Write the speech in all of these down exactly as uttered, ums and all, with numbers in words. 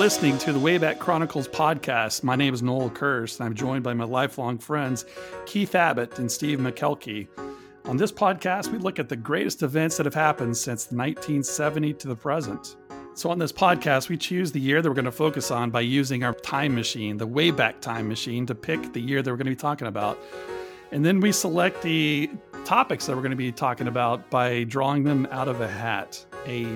listening to the Wayback Chronicles podcast. My name is Noel Kirst, and I'm joined by my lifelong friends, Keith Abbott and Steve McKelkey. On this podcast, we look at the greatest events that have happened since nineteen seventy to the present. So on this podcast, we choose the year that we're going to focus on by using our time machine, the Wayback Time Machine, to pick the year that we're going to be talking about. And then we select the topics that we're going to be talking about by drawing them out of a hat, a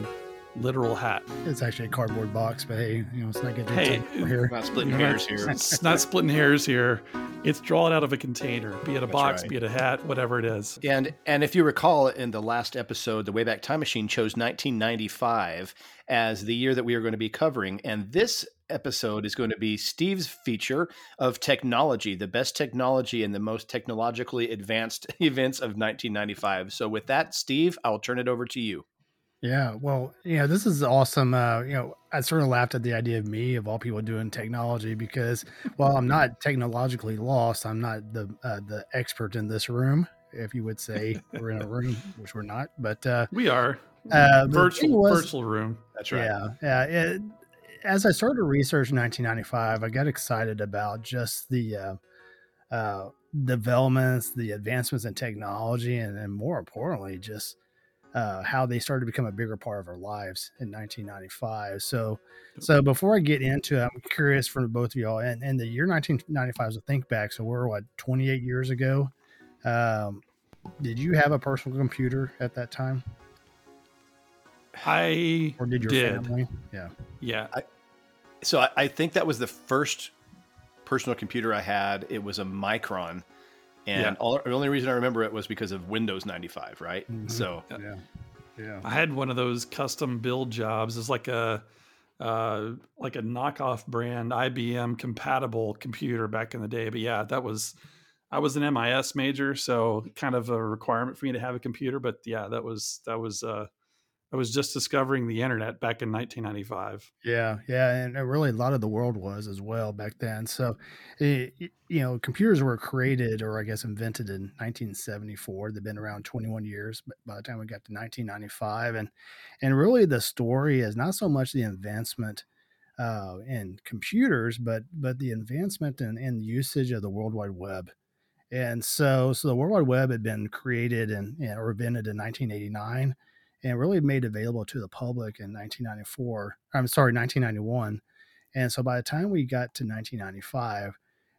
literal hat. It's actually a cardboard box, but hey, you know, it's not good to hey, we're here. Not splitting you know, hairs here. It's not splitting hairs here. It's drawn out of a container, be it a That's box, right. be it a hat, whatever it is. And and if you recall, in the last episode, the Wayback Time Machine chose nineteen ninety-five as the year that we are going to be covering. And this episode is going to be Steve's feature of technology, the best technology and the most technologically advanced events of nineteen ninety-five. So with that, Steve, I'll turn it over to you. Yeah, well, you know, this is awesome. Uh, you know, I sort of laughed at the idea of me, of all people, doing technology because, while I'm not technologically lost, I'm not the uh, the expert in this room, if you would say. We're in a room, which we're not, but uh, we are uh, virtual was, virtual room. That's right. Yeah, yeah. It, as I started to research in nineteen ninety-five, I got excited about just the uh, uh, developments, the advancements in technology, and, and more importantly, just Uh, how they started to become a bigger part of our lives in nineteen ninety-five. So, so before I get into it, I'm curious from both of y'all. And, and the year nineteen ninety-five is a think back. So we're what, twenty-eight years ago. Um, did you have a personal computer at that time? I or did your did. family? Yeah, yeah. I, so I, I think that was the first personal computer I had. It was a Micron. And yeah. all, the only reason I remember it was because of Windows ninety-five, right? Mm-hmm. So, yeah. yeah, I had one of those custom build jobs. It's like a uh, like a knockoff brand I B M compatible computer back in the day. But yeah, that was I was an M I S major, so kind of a requirement for me to have a computer. But yeah, that was that was uh, I was just discovering the internet back in nineteen ninety-five. Yeah, yeah, and really a lot of the world was as well back then. So, it, you know, computers were created or I guess invented in nineteen seventy-four. They've been around twenty-one years by the time we got to nineteen ninety-five. And and really the story is not so much the advancement uh, in computers, but but the advancement and in, in usage of the World Wide Web. And so, so the World Wide Web had been created and or invented in nineteen eighty-nine. And really made available to the public in nineteen ninety-four. I'm sorry, nineteen ninety-one. And so by the time we got to nineteen ninety-five,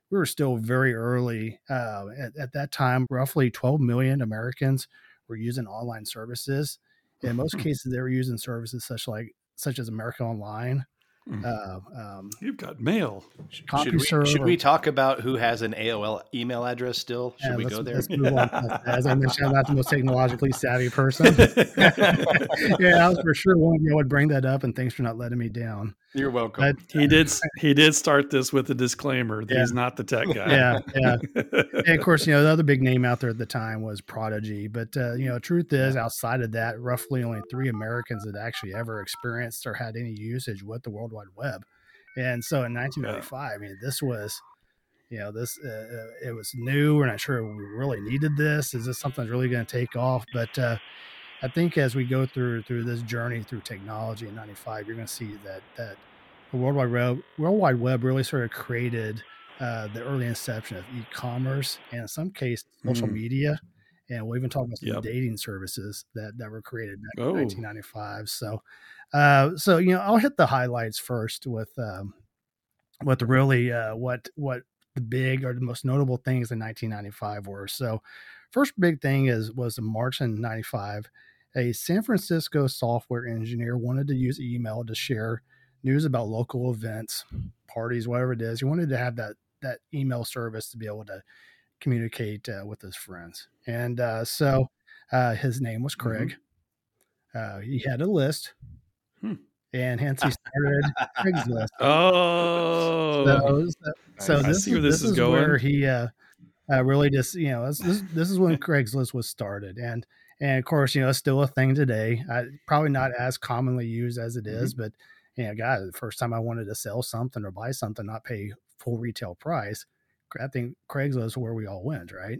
we were still very early. Uh, at, at that time, roughly twelve million Americans were using online services. In most cases, they were using services such like such as America Online. Mm-hmm. Uh, um, You've got mail. Should we, should we talk about who has an A O L email address still? Should yeah, we go there? Let's move on. As I mentioned, I'm not the most technologically savvy person. yeah, I was for sure one of you would bring that up, and thanks for not letting me down. You're welcome. But, uh, he did. He did start this with a disclaimer that yeah. he's not the tech guy. Yeah, yeah. And of course, you know the other big name out there at the time was Prodigy. But uh, you know, truth is, outside of that, roughly only three Americans had actually ever experienced or had any usage with the World Wide Web. And so, in nineteen ninety-five, yeah. I mean, this was, you know, this uh, it was new. We're not sure we really needed this. Is this something that's really going to take off? But uh, I think as we go through through this journey through technology in ninety-five, you're going to see that that the World Wide Web, World Wide Web really sort of created uh, the early inception of e-commerce and in some cases social mm. media. And we'll even talk about some yep. dating services that, that were created back oh. in nineteen ninety-five. So, uh, so you know, I'll hit the highlights first with um, with really uh, what what the big or the most notable things in nineteen ninety-five were. So, first big thing is was in March in ninety-five, a San Francisco software engineer wanted to use email to share news about local events, parties, whatever it is. He wanted to have that that email service to be able to communicate uh, with his friends. And uh, so uh, his name was Craig. Mm-hmm. Uh, he had a list. Hmm. And hence he started Craigslist. Oh. So, so, so this, I see where this, this is, is going. Where he uh, uh, really just, you know, this, this, this is when Craigslist was started. And, and of course, you know, it's still a thing today. I, probably not as commonly used as it is, mm-hmm. but, you know, God, the first time I wanted to sell something or buy something, not pay full retail price, I think Craigslist is where we all went, right?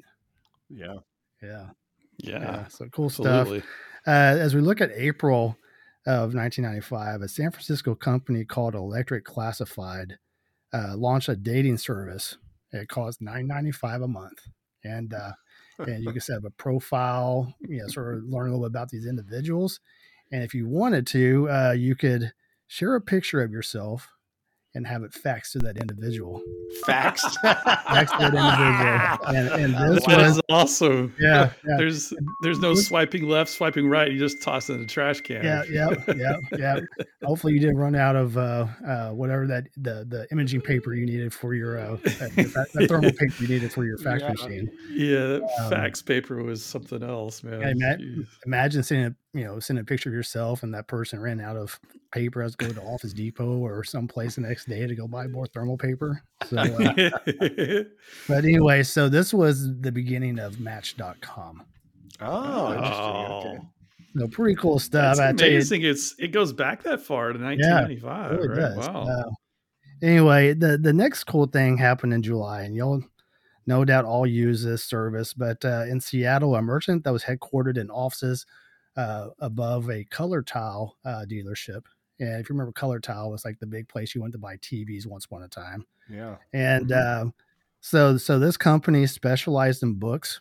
Yeah. Yeah. Yeah. yeah so cool Absolutely. Stuff. Uh, as we look at April of nineteen ninety-five, a San Francisco company called Electric Classified uh, launched a dating service. It cost nine ninety-five a month, and uh, and you can set up a profile, you know, sort of learn a little bit about these individuals. And if you wanted to, uh, you could share a picture of yourself and have it faxed to that individual. Faxed? Faxed to that individual. And, and this that was, is awesome. Yeah, yeah. There's there's no this, swiping left, swiping right. You just toss it in the trash can. Yeah, yeah, yeah, yeah. Hopefully you didn't run out of uh, uh, whatever that the, the imaging paper you needed for your, uh, that, that thermal paper you needed for your fax yeah. machine. Yeah, that um, fax paper was something else, man. Yeah, ima- imagine sending a you know, send a picture of yourself and that person ran out of paper. I was going to Office Depot or someplace the next day to go buy more thermal paper. So, uh, but anyway, so this was the beginning of match dot com. Oh, interesting. Okay. So pretty cool stuff. It's amazing. You, it's, it goes back that far to nineteen ninety-five. Yeah, it really right? does. Wow. Uh, anyway, the, the next cool thing happened in July, and y'all no doubt all use this service, but uh, in Seattle, a merchant that was headquartered in offices Uh, above a Color Tile uh, dealership. And if you remember, Color Tile was like the big place you went to buy T Vs once upon a time. Yeah. And mm-hmm. uh, so so this company specialized in books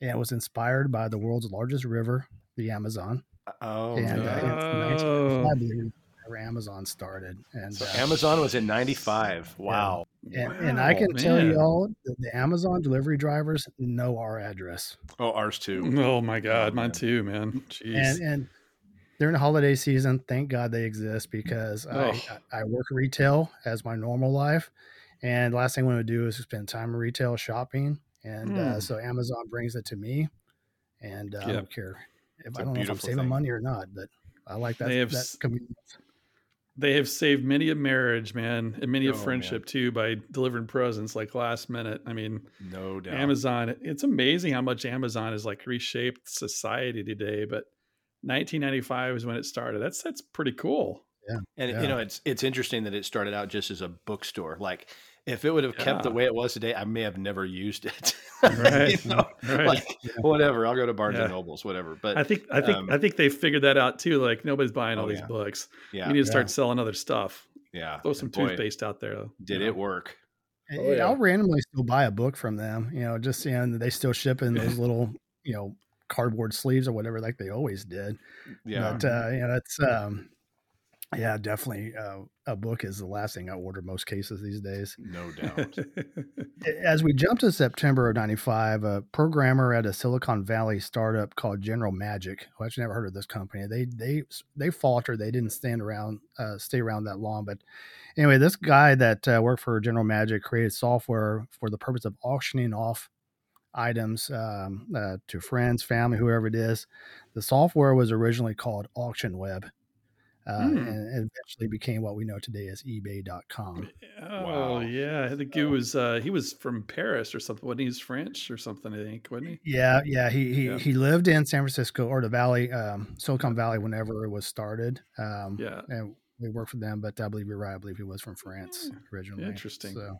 and was inspired by the world's largest river, the Amazon. Oh, and, no. uh, and Amazon started. And so uh, Amazon was in ninety-five. Wow. And, wow, and I can man. tell you all that the Amazon delivery drivers know our address. Oh, ours too. Oh my God. Mine yeah. too, man. Jeez. And, and during the holiday season, thank God they exist, because oh. I, I work retail as my normal life. And the last thing I want to do is spend time in retail shopping. And mm. uh, so Amazon brings it to me, and uh, yeah. I don't care if it's I don't know if I'm saving thing. money or not, but I like that. They have, that convenience. They have saved many a marriage, man, and many oh, a friendship man. too, by delivering presents like last minute. I mean, no doubt. Amazon, it's amazing how much Amazon has like reshaped society today, but nineteen ninety-five is when it started. That's, that's pretty cool. Yeah. And yeah. you know, it's, it's interesting that it started out just as a bookstore. Like if it would have yeah. kept the way it was today, I may have never used it. Right. you know? right. Like yeah. whatever, I'll go to Barnes yeah. and Nobles, whatever. But I think, I think, um, I think they figured that out too. Like nobody's buying all oh, these yeah. books. Yeah. You need to yeah. start selling other stuff. Yeah. Throw some boy, toothpaste out there. Did know? it work? And, oh, yeah. I'll randomly still buy a book from them, you know, just seeing that they still ship in those little, you know, cardboard sleeves or whatever, like they always did. Yeah. But, uh, you know, that's, um, yeah, definitely. Uh, a book is the last thing I order most cases these days. No doubt. As we jump to September of ninety-five, a programmer at a Silicon Valley startup called General Magic, who I've never heard of this company. They they they faltered. They didn't stand around, uh, stay around that long. But anyway, this guy that uh, worked for General Magic created software for the purpose of auctioning off items um, uh, to friends, family, whoever it is. The software was originally called AuctionWeb. Uh, mm. and eventually became what we know today as ebay dot com. Oh, wow. yeah. I think it was, uh, he was from Paris or something. Wasn't he? He's French or something, I think, wasn't he? Yeah, yeah. He he, yeah. he lived in San Francisco or the Valley, um, Silicon Valley whenever it was started. Um, yeah. And we worked for them, but I believe you're right. I believe he was from France originally. Interesting. So,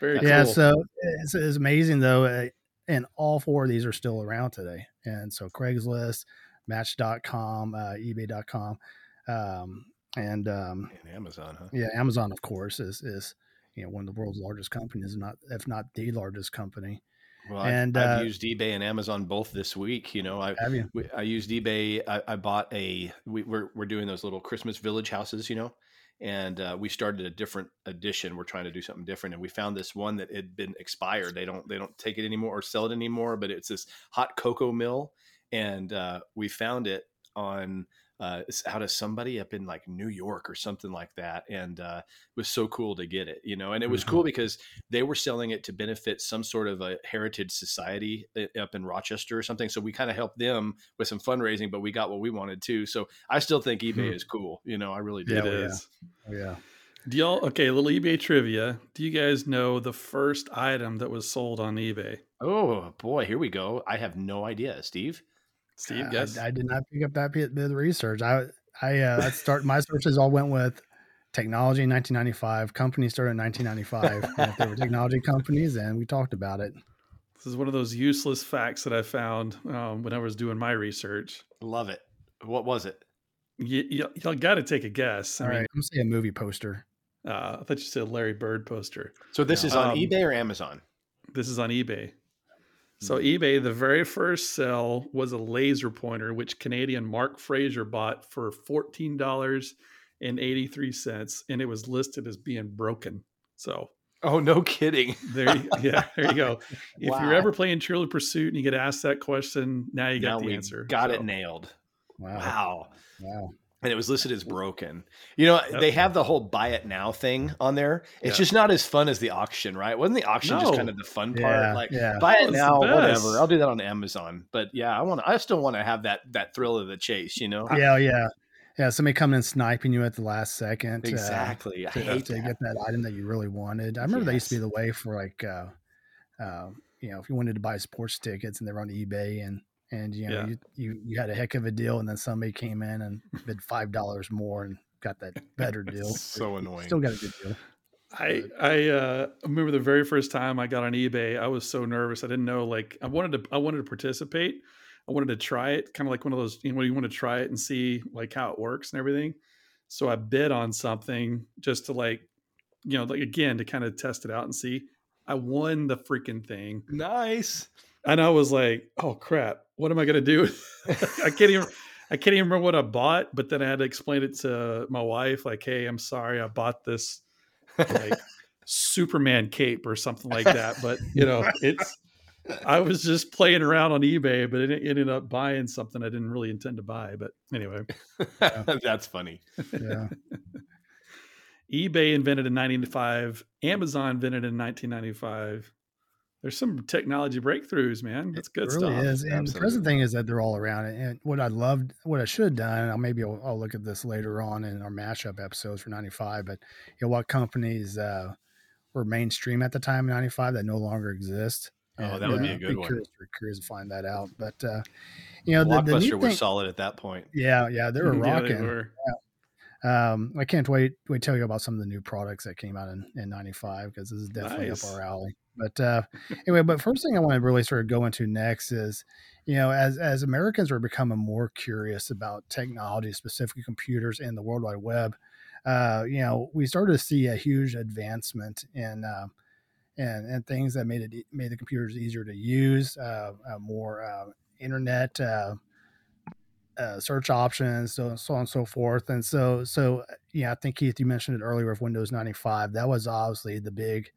Very yeah, cool. so it's, it's amazing, though. And all four of these are still around today. And so Craigslist, match dot com, uh, ebay dot com. Um, and, um, and Amazon, huh? Yeah. Amazon, of course, is, is, you know, one of the world's largest companies, not, if not the largest company. Well, and I've, I've uh, used eBay and Amazon both this week. You know, I, you? We, I used eBay. I, I bought a, we, we're, we're doing those little Christmas village houses, you know, and, uh, we started a different edition. We're trying to do something different. And we found this one that had been expired. They don't, they don't take it anymore or sell it anymore, but it's this hot cocoa mill. And, uh, we found it on, Uh, it's out of somebody up in like New York or something like that. And uh, it was so cool to get it, you know, and it was mm-hmm. cool because they were selling it to benefit some sort of a heritage society up in Rochester or something. So we kind of helped them with some fundraising, but we got what we wanted too. So I still think eBay mm-hmm. is cool. You know, I really do. Yeah, it is. Yeah. yeah. Do y'all, okay, a little eBay trivia. Do you guys know the first item that was sold on eBay? Oh boy, here we go. I have no idea, Steve. Steve, uh, guess. I, I did not pick up that bit of research. I, I, uh, start my searches all went with technology in nineteen ninety-five. Companies started in nineteen ninety-five. And if they were technology companies, and we talked about it. This is one of those useless facts that I found um, when I was doing my research. Love it. What was it? You, you, you got to take a guess. I All mean, right. I'm going to say a movie poster. Uh, I thought you said Larry Bird poster. So this yeah. is on um, eBay or Amazon? This is on eBay. So eBay, the very first sell was a laser pointer, which Canadian Mark Fraser bought for fourteen dollars and eighty-three cents. And it was listed as being broken. So. Oh, no kidding. there, yeah, there you go. If wow. you're ever playing Cheerleader Pursuit and you get asked that question, now you got now the answer. Got so. it nailed. Wow. Wow. Wow. And it was listed as broken. You know, yep. they have the whole buy it now thing on there. It's yep. just not as fun as the auction, right? Wasn't the auction no. just kind of the fun part? Yeah. Like yeah. buy it now, whatever. I'll do that on Amazon. But yeah, I want to, I still want to have that, that thrill of the chase, you know? Yeah. Yeah. Yeah. Somebody coming and sniping you at the last second. Exactly. Uh, to, I hate to that. get that item that you really wanted. I remember yes. that used to be the way for like, uh, uh, you know, if you wanted to buy sports tickets and they were on eBay and, And, you know, yeah. you, you, you had a heck of a deal and then somebody came in and bid five dollars more and got that better deal. So it, annoying. Still got a good deal. I, I uh, remember the very first time I got on eBay, I was so nervous. I didn't know, like I wanted to, I wanted to participate. I wanted to try it. Kind of like one of those, you know, you want to try it and see like how it works and everything. So I bid on something just to like, you know, like again, to kind of test it out and see. I won the freaking thing. Nice. And I was like, oh crap, what am I going to do? I can't even, I can't even remember what I bought, but then I had to explain it to my wife. Like, hey, I'm sorry. I bought this like Superman cape or something like that. But you know, it's, I was just playing around on eBay, but it ended up buying something I didn't really intend to buy. But anyway, yeah. That's funny. Yeah. eBay invented in nineteen ninety-five. Amazon invented in nineteen ninety-five. There's some technology breakthroughs, man. That's good stuff. It really is. And Absolutely. The present thing is that they're all around. And what I loved, what I should have done, and maybe I'll, I'll look at this later on in our mashup episodes for ninety-five, but you know, what companies uh, were mainstream at the time in ninety-five that no longer exist. Oh, and, that would uh, be a good be one. Curious, curious to find that out. But, uh, you know, the, the Blockbuster was solid at that point. Yeah, yeah. They were rocking. Yeah, they were. Yeah. Um, I can't wait, wait till you about some of the new products that came out in, in ninety-five, because this is definitely nice. Up our alley. But uh, anyway, but first thing I want to really sort of go into next is, you know, as as Americans are becoming more curious about technology, specifically computers and the World Wide Web, uh, you know, we started to see a huge advancement in uh, and and things that made it made the computers easier to use, uh, uh, more uh, internet uh, uh, search options, so so on and so forth. And so so yeah, I think Keith, you mentioned it earlier with Windows ninety-five. That was obviously the big.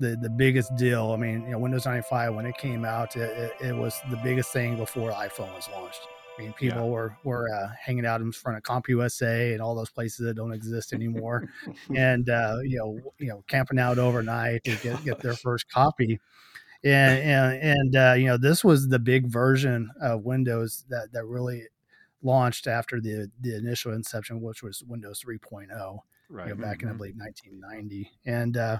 The, the biggest deal. I mean, you know, Windows ninety-five, when it came out, it, it, it was the biggest thing before iPhone was launched. I mean, people yeah. were were uh, hanging out in front of CompUSA and all those places that don't exist anymore, and uh, you know, you know, camping out overnight to get, get their first copy. And and, and uh, you know, this was the big version of Windows that that really launched after the the initial inception, which was Windows three point oh, right? You know, back mm-hmm. in I believe nineteen ninety, and. Uh,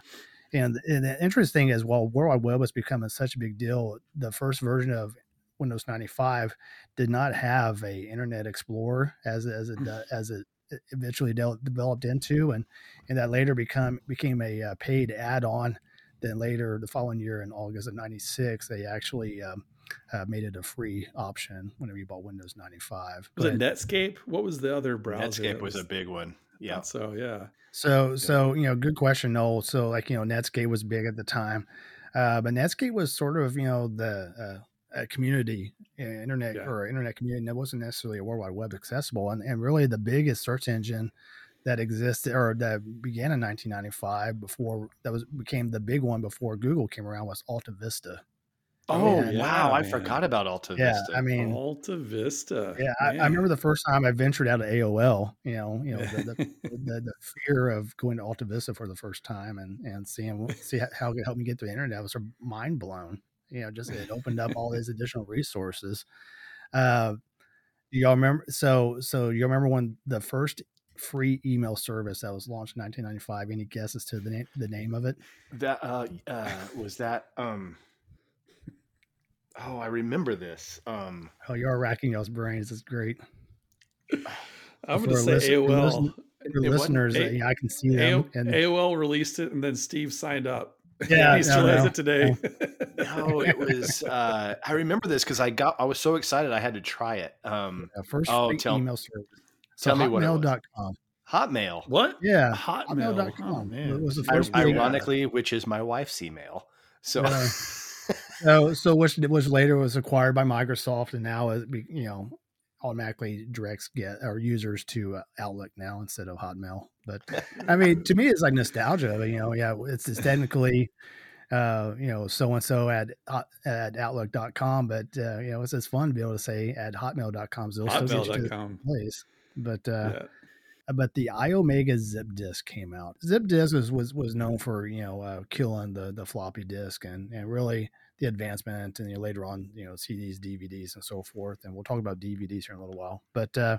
And, and the interesting is, while World Wide Web was becoming such a big deal, the first version of Windows ninety-five did not have a Internet Explorer as as it as it eventually de- developed into, and, and that later become became a uh, paid add-on. Then later, the following year, in August of ninety-six, they actually um, uh, made it a free option whenever you bought Windows ninety-five. Was but, it Netscape? What was the other browser? Netscape was, was a big one. Yeah. And so, yeah. So, yeah. so, you know, good question, Noel. So like, you know, Netscape was big at the time, uh, but Netscape was sort of, you know, the uh, community uh, internet yeah. or internet community that wasn't necessarily a World Wide Web accessible. And, and really the biggest search engine that existed or that began in nineteen ninety-five before that was became the big one before Google came around was AltaVista. Oh, and, wow. Man. I forgot about AltaVista. Yeah, I mean, AltaVista. Yeah. I, I remember the first time I ventured out of A O L, you know, you know, the, the, the, the fear of going to AltaVista for the first time and, and seeing see how it could help me get to the internet. I was sort of mind blown, you know, just it opened up all these additional resources. Uh, y'all remember? So, so you remember when the first free email service that was launched in nineteen ninety-five, any guesses to the name, the name of it? That uh, uh, was that, um, Oh, I remember this. Um, oh, you're racking y'all's brains. It's great. I'm going to say listen, A O L. For listeners, A- yeah, I can see them. A- and A O L released it, and then Steve signed up. Yeah, he still no, has no. it today. No. no, it was. Uh, I remember this because I got. I was so excited. I had to try it. Um, yeah, first oh, free tell, email service. So Tell Hotmail dot com. Hotmail. What? Yeah. Hotmail. Hotmail dot com. Oh, it was the first I, ironically, which is my wife's email. So, uh, so, so which was later was acquired by Microsoft, and now it, you know, automatically directs get our users to uh, Outlook now instead of Hotmail. But I mean, to me, it's like nostalgia. But, you know, yeah, it's, it's technically, uh, you know, so and so at uh, at Outlook dot com, but uh, you know, it's it's fun to be able to say at Hotmail dot com. Hotmail dot com. Place. But uh, yeah. But the iOmega Zip Disk came out. Zip Disk was was, was known for, you know, uh, killing the the floppy disk and, and really the advancement, and you know, later on, you know, C Ds, D V Ds, and so forth. And we'll talk about D V Ds here in a little while. But uh,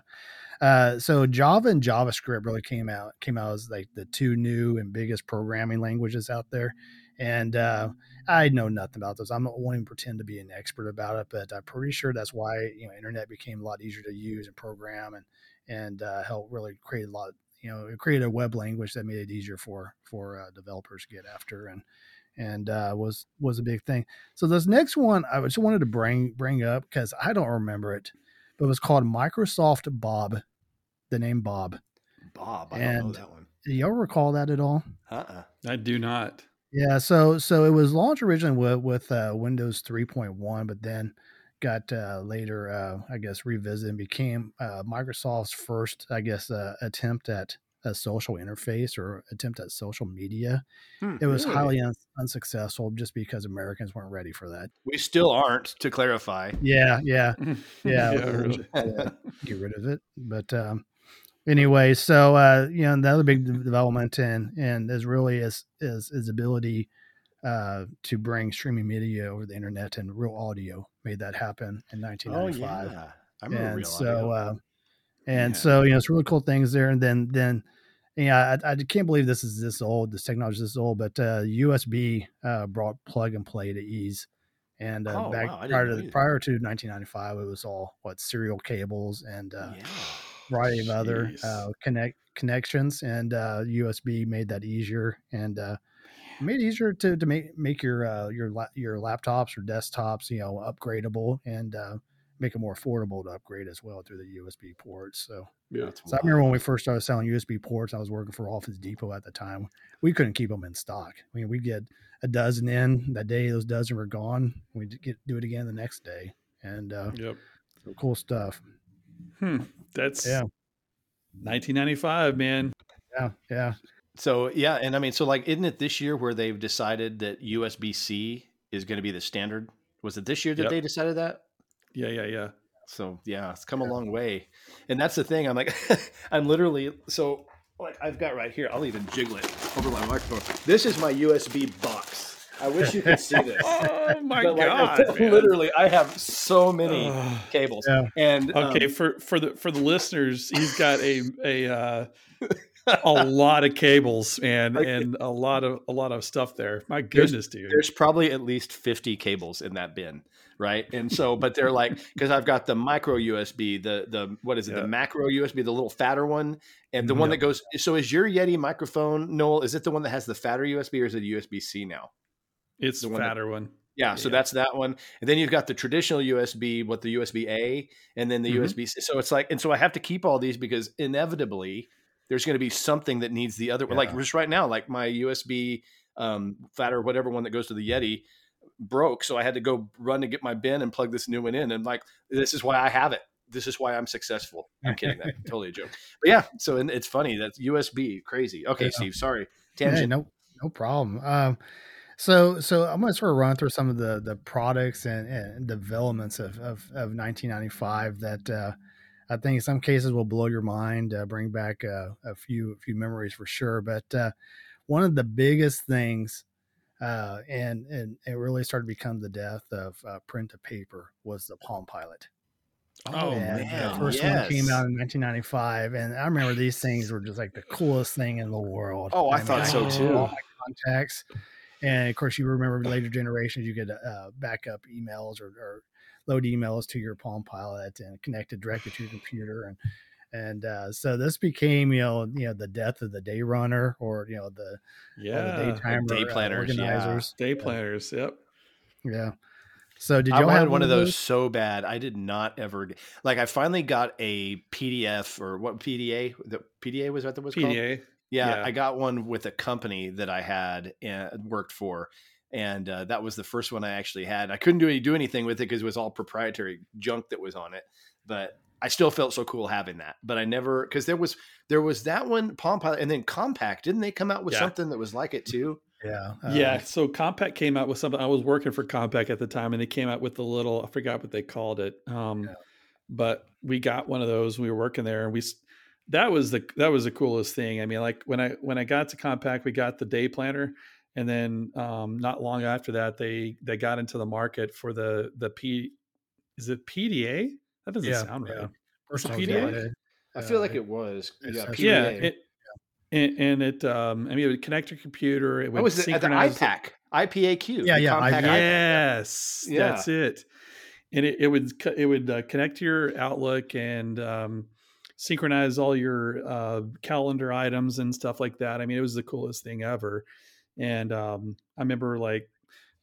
uh, so Java and JavaScript really came out came out as like the two new and biggest programming languages out there. And uh, I know nothing about those. I'm not wanting to pretend to be an expert about it, but I'm pretty sure that's why, you know, internet became a lot easier to use and program and. and uh, help really create a lot, you know, create a web language that made it easier for, for uh, developers to get after and, and uh, was, was a big thing. So this next one, I just wanted to bring, bring up because I don't remember it, but it was called Microsoft Bob, the name Bob. Bob, I and don't know that one. Do y'all recall that at all? Uh-uh. I do not. Yeah. So, so it was launched originally with, with uh, Windows three point one, but then got uh, later, uh, I guess, revisited and became uh, Microsoft's first, I guess, uh, attempt at a social interface or attempt at social media. Hmm, it was really? highly un- unsuccessful just because Americans weren't ready for that. We still aren't, to clarify. Yeah, yeah, yeah. yeah really. Get rid of it. But um, anyway, so, uh, you know, the other big development in, and is really is, is, is ability Uh, to bring streaming media over the internet, and Real Audio made that happen in nineteen ninety-five. Oh, yeah. I remember and Real so, Audio. Uh, and yeah. so, you know, it's really cool things there. And then, then, you know, I, I can't believe this is this old, this technology is this old, but uh, U S B uh, brought plug and play to ease. And uh, oh, back wow. prior to the, prior to nineteen ninety-five, it was all what serial cables and uh, yeah. variety of Jeez. other uh, connect connections. And uh, U S B made that easier. And uh, made it easier to, to make, make your, uh, your, la- your laptops or desktops, you know, upgradable and, uh, make it more affordable to upgrade as well through the U S B ports. So, yeah, so I remember when we first started selling U S B ports, I was working for Office Depot at the time. We couldn't keep them in stock. I mean, we get a dozen in that day, those dozen were gone. We get, do it again the next day. And, uh, yep. So cool stuff. Hmm. That's yeah. nineteen ninety-five, man. Yeah. Yeah. So, yeah. And I mean, so like, isn't it this year where they've decided that U S B C is going to be the standard? Was it this year that yep. they decided that? Yeah, yeah, yeah. So, yeah, it's come yeah. a long way. And that's the thing. I'm like, I'm literally, so like I've got right here, I'll even jiggle it over my microphone. This is my U S B box. I wish you could see this. Oh my but god! Like, literally, I have so many uh, cables. Yeah. And okay, um, for for the for the listeners, he's got a a uh, a lot of cables and okay. and a lot of a lot of stuff there. My goodness, there's, dude! There's probably at least fifty cables in that bin, right? And so, but they're like, because I've got the micro U S B, the the what is it, yeah. the macro U S B, the little fatter one, and the one yeah. that goes. So, is your Yeti microphone, Noel? Is it the one that has the fatter U S B, or is it U S B C now? It's the one fatter that, one. Yeah. So yeah. that's that one. And then you've got the traditional U S B, what the U S B A and then the mm-hmm. U S B C. So it's like, and so I have to keep all these because inevitably there's going to be something that needs the other one. Yeah. Like just right now, like my U S B um, fatter, whatever one that goes to the Yeti broke. So I had to go run to get my bin and plug this new one in. And like, this is why I have it. This is why I'm successful. I'm kidding. That's totally a joke. But yeah. So and it's funny. That's U S B crazy. Okay, yeah. Steve, sorry. Tangent. Hey, no, no problem. Um, So, so I'm going to sort of run through some of the, the products and, and developments of, of, of nineteen ninety-five that uh, I think in some cases will blow your mind, uh, bring back uh, a few few memories for sure. But uh, one of the biggest things, uh, and, and it really started to become the death of uh, print to paper, was the Palm Pilot. Oh, and man. The first yes. one came out in nineteen ninety-five. And I remember these things were just like the coolest thing in the world. Oh, I, I mean, thought so, I too. All my contacts. And of course, you remember later generations, you could uh, back up emails or, or load emails to your Palm Pilot and connect it directly to your computer. And and uh, so this became, you know, you know, the death of the day runner or, you know, the, yeah. the day timer, day planners, uh, organizers. Yeah. Day planners. Yep. Yeah. So did you have one of those? those so bad? I did not ever like. I finally got a P D F or what P D A? The P D A was that that was called? P D A. Yeah, yeah, I got one with a company that I had and worked for, and uh, that was the first one I actually had. I couldn't do any, do anything with it because it was all proprietary junk that was on it, but I still felt so cool having that. But I never, because there was there was that one Palm Pilot, and then Compaq. Didn't they come out with yeah. something that was like it too? Yeah. Um, yeah. So Compaq came out with something. I was working for Compaq at the time, and they came out with the little, I forgot what they called it. Um, yeah. But we got one of those. We were working there, and we, that was the, that was the coolest thing. I mean, like when I, when I got to Compaq, we got the day planner, and then um, not long after that, they, they got into the market for the, the P is it P D A? That doesn't yeah, sound right. Yeah. Personal P D A. I feel uh, like it, it was. Yeah. P D A. Yeah, it, And, and it, um, I mean, it would connect to your computer. It would oh, was synchronize. The, the I P A C, I P A Q. Yeah, yeah. I, yes, yeah. That's it. And it, it would it would uh, connect to your Outlook and um, synchronize all your uh, calendar items and stuff like that. I mean, it was the coolest thing ever. And um, I remember like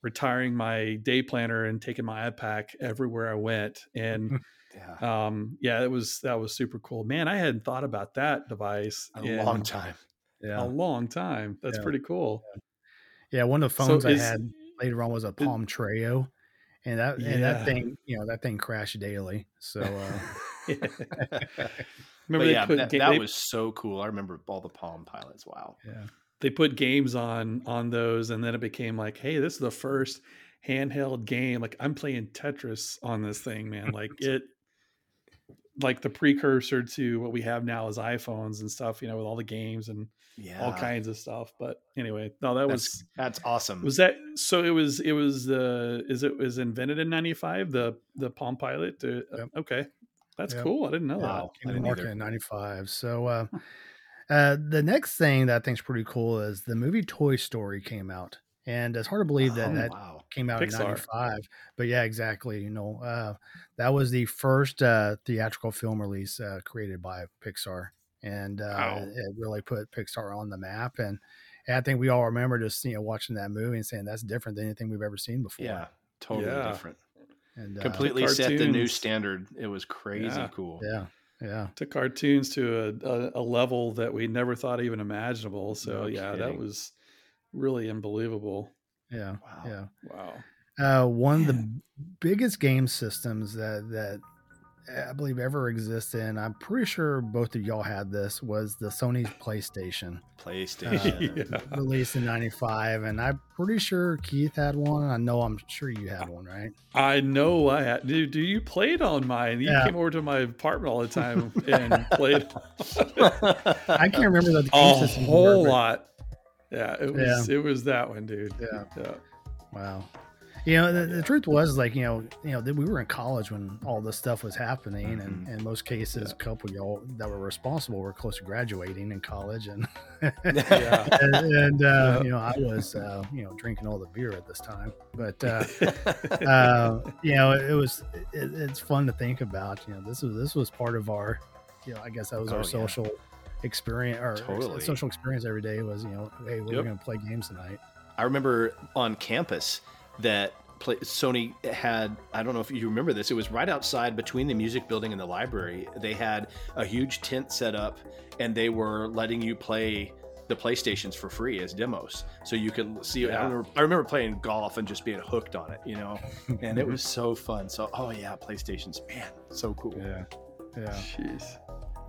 retiring my day planner and taking my I P A C everywhere I went. And yeah. Um, yeah, it was, that was super cool, man. I hadn't thought about that device a in long time. Yeah. A long time. That's yeah. pretty cool. Yeah. One of the phones so I is, had later on was a Palm Treo, and that, yeah. and that thing, you know, that thing crashed daily. So, uh, remember they yeah, put that, ga- that they, was so cool. I remember all the Palm Pilots. Wow. Yeah. They put games on, on those. And then it became like, hey, this is the first handheld game. Like I'm playing Tetris on this thing, man. Like it, like the precursor to what we have now is iPhones and stuff, you know, with all the games and yeah. all kinds of stuff. But anyway, no, that that's, was, that's awesome. Was that, so it was, it was the, is it was invented in ninety-five, the, the Palm Pilot. To, yep. Okay. That's yep. cool. I didn't know yeah, that. Came to in ninety-five. So, uh, uh, the next thing that I think is pretty cool is the movie Toy Story came out, and it's hard to believe that oh, that wow. came out Pixar. In ninety-five, but yeah, exactly. You know, uh, that was the first uh, theatrical film release uh, created by Pixar, and uh, wow. it really put Pixar on the map. And, and I think we all remember just, you know, watching that movie and saying that's different than anything we've ever seen before. Yeah, totally yeah. different. And completely uh, the set the new standard. It was crazy yeah. cool. Yeah. Yeah. To cartoons to a, a, a level that we never thought even imaginable. So no yeah, kidding. That was really unbelievable. Yeah. Wow. Yeah. Wow. Uh, one yeah. of the biggest game systems that, that I believe ever existed, and I'm pretty sure both of y'all had this, was the Sony PlayStation. PlayStation. Uh, yeah. Released in ninety-five. And I'm pretty sure Keith had one. I know I'm sure you had one, right? I know I had. Dude, do you played on mine? You yeah. came over to my apartment all the time and played. I can't remember the game a system whole were, lot. Yeah, it was yeah. it was that one, dude. Yeah. yeah. Wow. You know, the, the truth was like, you know, you know, we were in college when all this stuff was happening, mm-hmm. and in most cases, yeah. a couple of y'all that were responsible were close to graduating in college, and yeah. and, and uh, yeah. you know, I was uh, you know drinking all the beer at this time, but uh, uh, you know, it was it, it's fun to think about. You know, this was this was part of our, you know, I guess that was oh, our social. Yeah. experience or totally. Social experience every day was, you know, hey, we're yep. going to play games tonight. I remember on campus that play, Sony had, I don't know if you remember this, it was right outside between the music building and the library. They had a huge tent set up, and they were letting you play the PlayStations for free as demos. So you could see, yeah. I, remember, I remember playing golf and just being hooked on it, you know, and it was so fun. So, oh yeah, PlayStations, man, so cool. Yeah. Yeah. Jeez.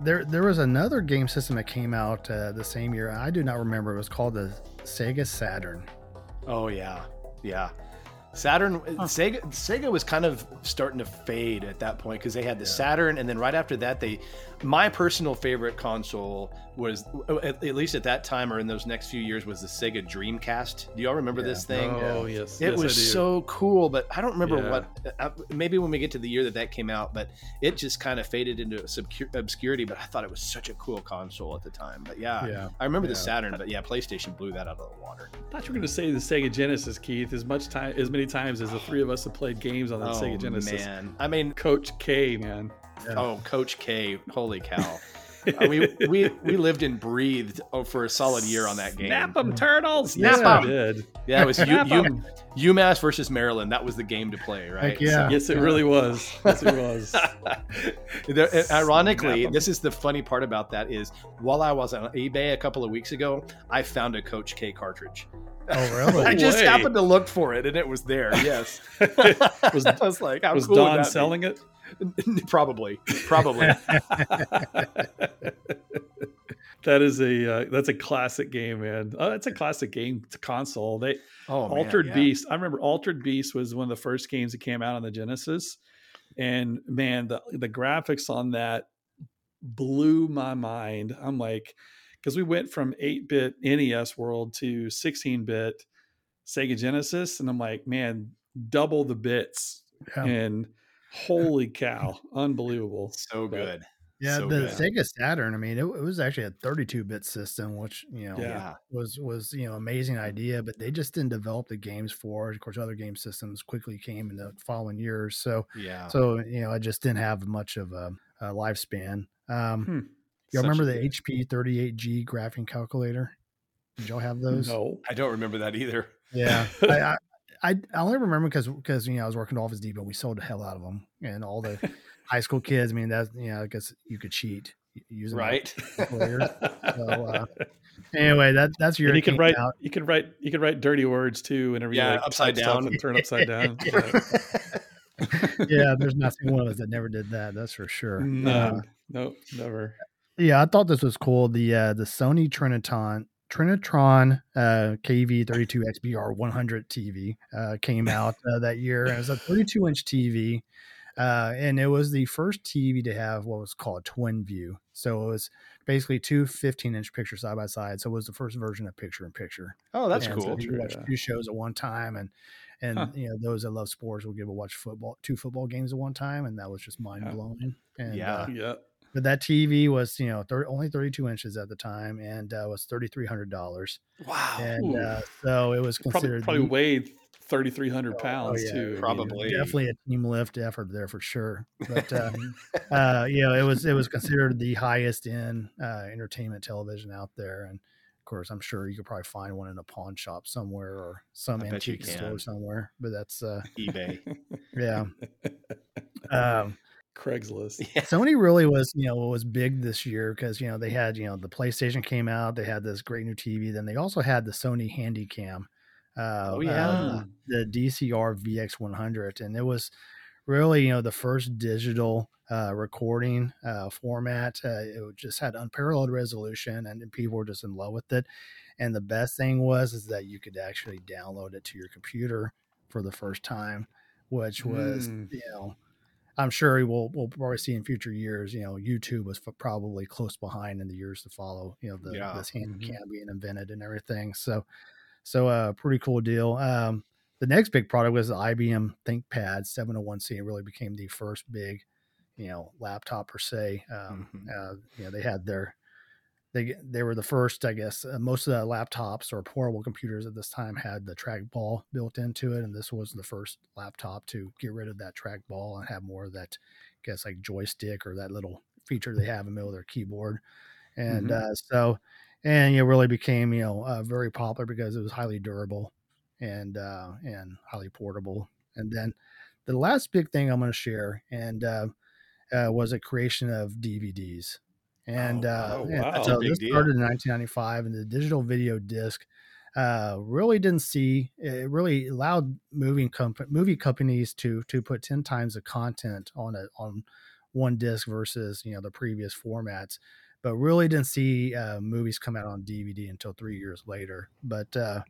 There there was another game system that came out uh, the same year. I do not remember. It was called the Sega Saturn. Oh, yeah. Yeah. Saturn, huh. Sega Sega was kind of starting to fade at that point because they had the yeah. Saturn. And then right after that, they my personal favorite console was, at, at least at that time or in those next few years, was the Sega Dreamcast. Do y'all remember yeah. this thing? Oh, yeah. yes. It yes, was so cool, but I don't remember yeah. what, I, maybe when we get to the year that that came out, but it just kind of faded into obscurity, but I thought it was such a cool console at the time. But yeah, yeah. I remember yeah. the Saturn, but yeah, PlayStation blew that out of the water. I thought you were going to say the Sega Genesis, Keith, as much time, as many times as the three of us have played games on the oh, Sega Genesis. Man. I mean, Coach K, man. Yeah. Oh, Coach K. Holy cow. Uh, we we we lived and breathed oh, for a solid year on that game. Snap them, turtles! Snap yeah, them! Yeah, it was U, U, U, UMass versus Maryland. That was the game to play, right? Heck yeah. So, yes, it yeah. really was. Yes, it was. there, ironically, this is the funny part about that is while I was on eBay a couple of weeks ago, I found a Coach K cartridge. Oh, really? I just Wait. happened to look for it, and it was there. Yes. was, I was like, how was cool Don selling be? it? Probably, probably. that is a uh, that's a classic game, man. Oh, that's a classic game console. They oh, Altered man, yeah. Beast. I remember Altered Beast was one of the first games that came out on the Genesis, and man, the the graphics on that blew my mind. I'm like, because we went from eight-bit N E S world to sixteen-bit Sega Genesis, and I'm like, man, double the bits yeah. and. Holy cow. Unbelievable. So but, good. Yeah. So the good. Sega Saturn, I mean, it, it was actually a thirty-two bit system, which, you know, yeah. was, was, you know, amazing idea, but they just didn't develop the games for it. Of course, other game systems quickly came in the following years. So, yeah. So, you know, I just didn't have much of a, a lifespan. Um, hmm. Y'all remember the H P thirty-eight G graphing calculator? Did y'all have those? No, I don't remember that either. Yeah. I, I, I, I only remember because, because you know, I was working at Office Depot. We sold the hell out of them, and all the high school kids. I mean, that's you know, I guess you could cheat using right. That so, uh, anyway, that that's your. And you can write, out. you can write, you can write dirty words too, and yeah, like, upside down and turn upside down. Yeah, there's nothing one of us that never did that. That's for sure. No, uh, no, never. Yeah, I thought this was cool. The uh, the Sony Triniton. Trinitron uh, K V thirty-two X B R one hundred T V uh, came out uh, that year. And it was a thirty-two inch T V, uh, and it was the first T V to have what was called Twin View. So it was basically two fifteen inch pictures side by side. So it was the first version of picture in picture. Oh, that's and cool. So you could watch yeah. two shows at one time, and and huh. you know, those that love sports will give a watch football two football games at one time, and that was just mind blowing. And, yeah, uh, yeah. But that T V was, you know, thirty, only thirty-two inches at the time, and uh, was thirty-three hundred dollars. Wow! And uh, so it was considered probably, probably weighed thirty-three hundred pounds oh, yeah, too. Probably, I mean, definitely a team lift effort there for sure. But um, uh, you know, it was it was considered the highest end uh, entertainment television out there, and of course, I'm sure you could probably find one in a pawn shop somewhere or some I antique store somewhere. But that's uh, eBay. Yeah. Um, Craigslist. Yeah. Sony really was, you know, was big this year because, you know, they had, you know, the PlayStation came out, they had this great new T V, then they also had the Sony Handycam, uh, oh, yeah. uh the D C R V X one hundred, and it was really, you know, the first digital uh, recording uh, format. Uh, it just had unparalleled resolution, and people were just in love with it. And the best thing was is that you could actually download it to your computer for the first time, which was, mm. you know, I'm sure we'll we'll probably see in future years. You know, YouTube was f- probably close behind in the years to follow. You know, the, yeah. this hand mm-hmm. cam being invented and everything. So, so a uh, pretty cool deal. Um, the next big product was the I B M ThinkPad seven oh one C. It really became the first big, you know, laptop per se. Um, mm-hmm. uh, you know, they had their they they were the first, I guess. Uh, most of the laptops or portable computers at this time had the trackball built into it, and this was the first laptop to get rid of that trackball and have more of that, I guess, like joystick or that little feature they have in the middle of their keyboard. And mm-hmm. uh, so, and it really became, you know, uh, very popular because it was highly durable and uh, and highly portable. And then the last big thing I'm going to share and uh, uh, was a creation of D V Ds. And, oh, uh, oh, wow. and so this deal. started in nineteen ninety-five, and the digital video disc uh, really didn't see it. Really allowed moving comp- movie companies to to put ten times the content on a on one disc versus you know the previous formats, but really didn't see uh, movies come out on D V D until three years later. But uh,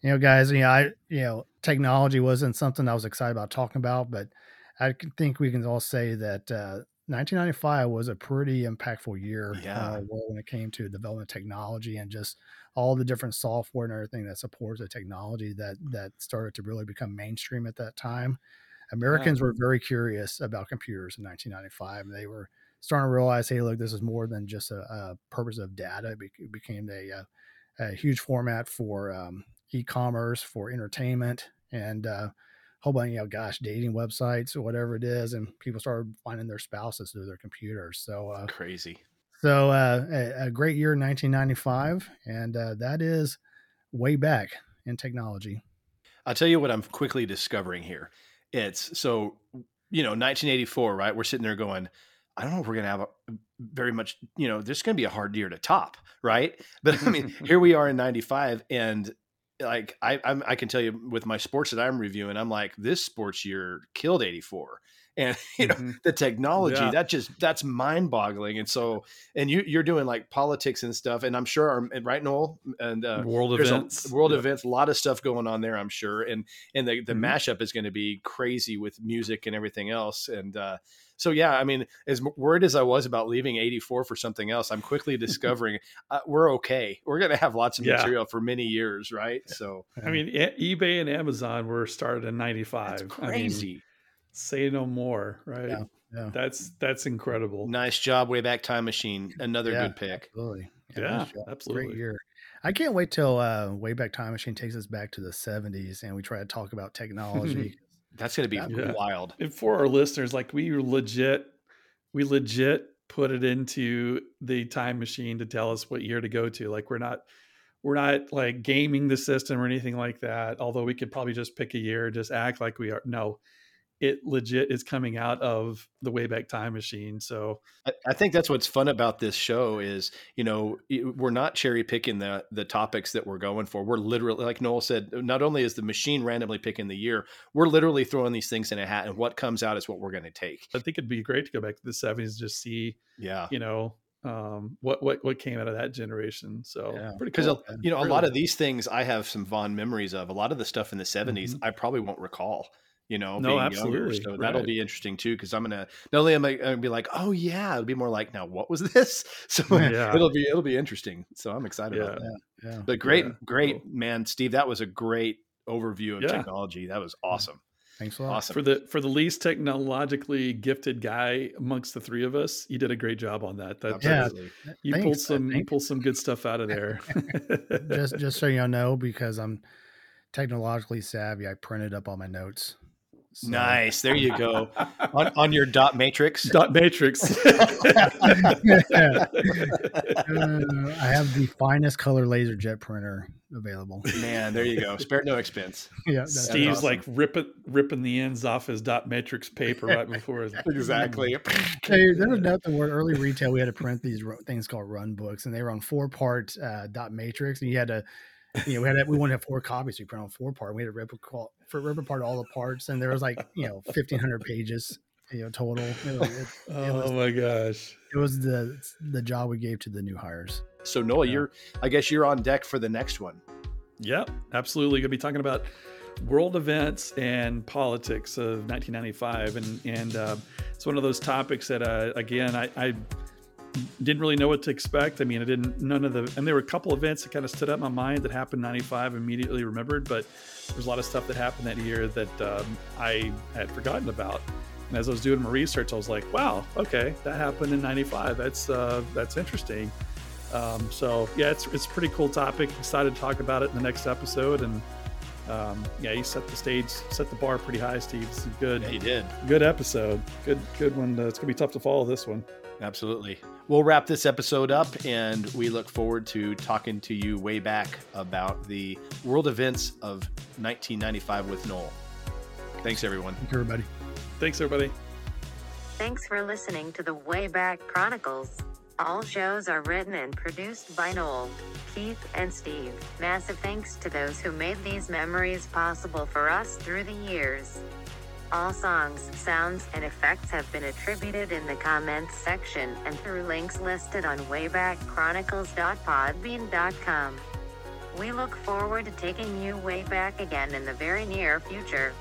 you know, guys, you know, I you know technology wasn't something I was excited about talking about, but I think we can all say that. Uh, nineteen ninety-five was a pretty impactful year yeah. uh, when it came to development technology and just all the different software and everything that supports the technology that that started to really become mainstream at that time. Americans yeah. were very curious about computers in nineteen ninety-five. They were starting to realize, hey, look, this is more than just a, a purpose of data. It, be- it became a, a, a huge format for um, e-commerce, for entertainment, and uh whole bunch, you know, gosh, dating websites or whatever it is. And people started finding their spouses through their computers. So uh, crazy. So uh, a, a great year, nineteen ninety-five, and uh, that is way back in technology. I'll tell you what I'm quickly discovering here. It's so, you know, nineteen eighty-four, right? We're sitting there going, I don't know if we're going to have a, very much, you know, there's going to be a hard year to top, right? But I mean, here we are in ninety-five, and like I I'm, I can tell you with my sports that I'm reviewing, I'm like, this sports year killed eighty-four. And, you know, mm-hmm. the technology, yeah. that just, that's mind boggling. And so, and you, you're doing like politics and stuff. And I'm sure, our, right, Noel? And uh, world events, a, world yep. events, a lot of stuff going on there, I'm sure. And, and the, the mm-hmm. mashup is going to be crazy with music and everything else. And uh, so, yeah, I mean, as worried as I was about leaving eighty-four for something else, I'm quickly discovering uh, we're okay. We're going to have lots of yeah. material for many years. Right. Yeah. So, I mean, e- eBay and Amazon were started in ninety-five. That's crazy. I mean, say no more, right? Yeah, yeah. That's that's incredible. Nice job, Wayback Time Machine. Another yeah, good pick. Absolutely. Yeah, yeah nice absolutely. Great year. I can't wait till uh, Wayback Time Machine takes us back to the seventies and we try to talk about technology. That's going to be yeah. wild. And for our listeners, like we legit, we legit put it into the time machine to tell us what year to go to. Like we're not, we're not like gaming the system or anything like that. Although we could probably just pick a year, just act like we are. No. It legit is coming out of the Wayback Time Machine. So I, I think that's what's fun about this show is, you know, we're not cherry picking the the topics that we're going for. We're literally, like Noel said, not only is the machine randomly picking the year, we're literally throwing these things in a hat, and what comes out is what we're going to take. I think it'd be great to go back to the seventies and just see, yeah, you know, um, what, what, what came out of that generation. So yeah. pretty cool. Cause you know, a lot of these things I have some fond memories of. A lot of the stuff in the seventies, mm-hmm. I probably won't recall. You know, no, being absolutely. Younger. So right. that'll be interesting too. Cause I'm going to, not only am I going to be like, oh yeah, it'll be more like, now what was this? So yeah. it'll be, it'll be interesting. So I'm excited yeah. about that. Yeah. But great, yeah. great, cool. man, Steve, that was a great overview of yeah. technology. That was awesome. Thanks a lot. Awesome. For the, for the least technologically gifted guy amongst the three of us, you did a great job on that. That yeah. You Thanks. pulled some, you pulled some good stuff out of there. just, just so y'all know, because I'm technologically savvy, I printed up all my notes. So. Nice. There you go. on, on your dot matrix. Dot matrix. uh, I have the finest color laser jet printer available. Man, there you go. Spare no expense. Yeah, Steve's awesome. like ripping ripping the ends off his dot matrix paper right before his exactly. Hey, there was nothing where early retail we had to print these things called run books, and they were on four part uh, dot matrix, and you had to. You know, we had we wanted to have four copies. We printed on four part. We had to rip apart rip apart all the parts, and there was like you know fifteen hundred pages, you know, total. It, it, oh it was, my gosh! It was the the job we gave to the new hires. So Noel, yeah. you're I guess you're on deck for the next one. Yep, absolutely. Gonna be talking about world events and politics of nineteen ninety-five, and and uh, it's one of those topics that uh, again I. I didn't really know what to expect. I mean, I didn't, none of the, and there were a couple events that kind of stood out in my mind that happened in ninety-five, immediately remembered, but there's a lot of stuff that happened that year that um, I had forgotten about. And as I was doing my research, I was like, wow, okay, that happened in ninety-five. That's, uh, that's interesting. Um, so yeah, it's, it's a pretty cool topic. Excited to talk about it in the next episode. And um, yeah, you set the stage, set the bar pretty high, Steve. It's a good, yeah, you did. Good episode. Good, good one. Uh, it's gonna be tough to follow this one. Absolutely. We'll wrap this episode up, and we look forward to talking to you way back about the world events of nineteen ninety-five with Noel. Thanks, everyone. Thank you, everybody. Thanks, everybody. Thanks for listening to the Wayback Chronicles. All shows are written and produced by Noel, Keith, and Steve. Massive thanks to those who made these memories possible for us through the years. All songs, sounds, and effects have been attributed in the comments section and through links listed on wayback chronicles dot podbean dot com. We look forward to taking you way back again in the very near future.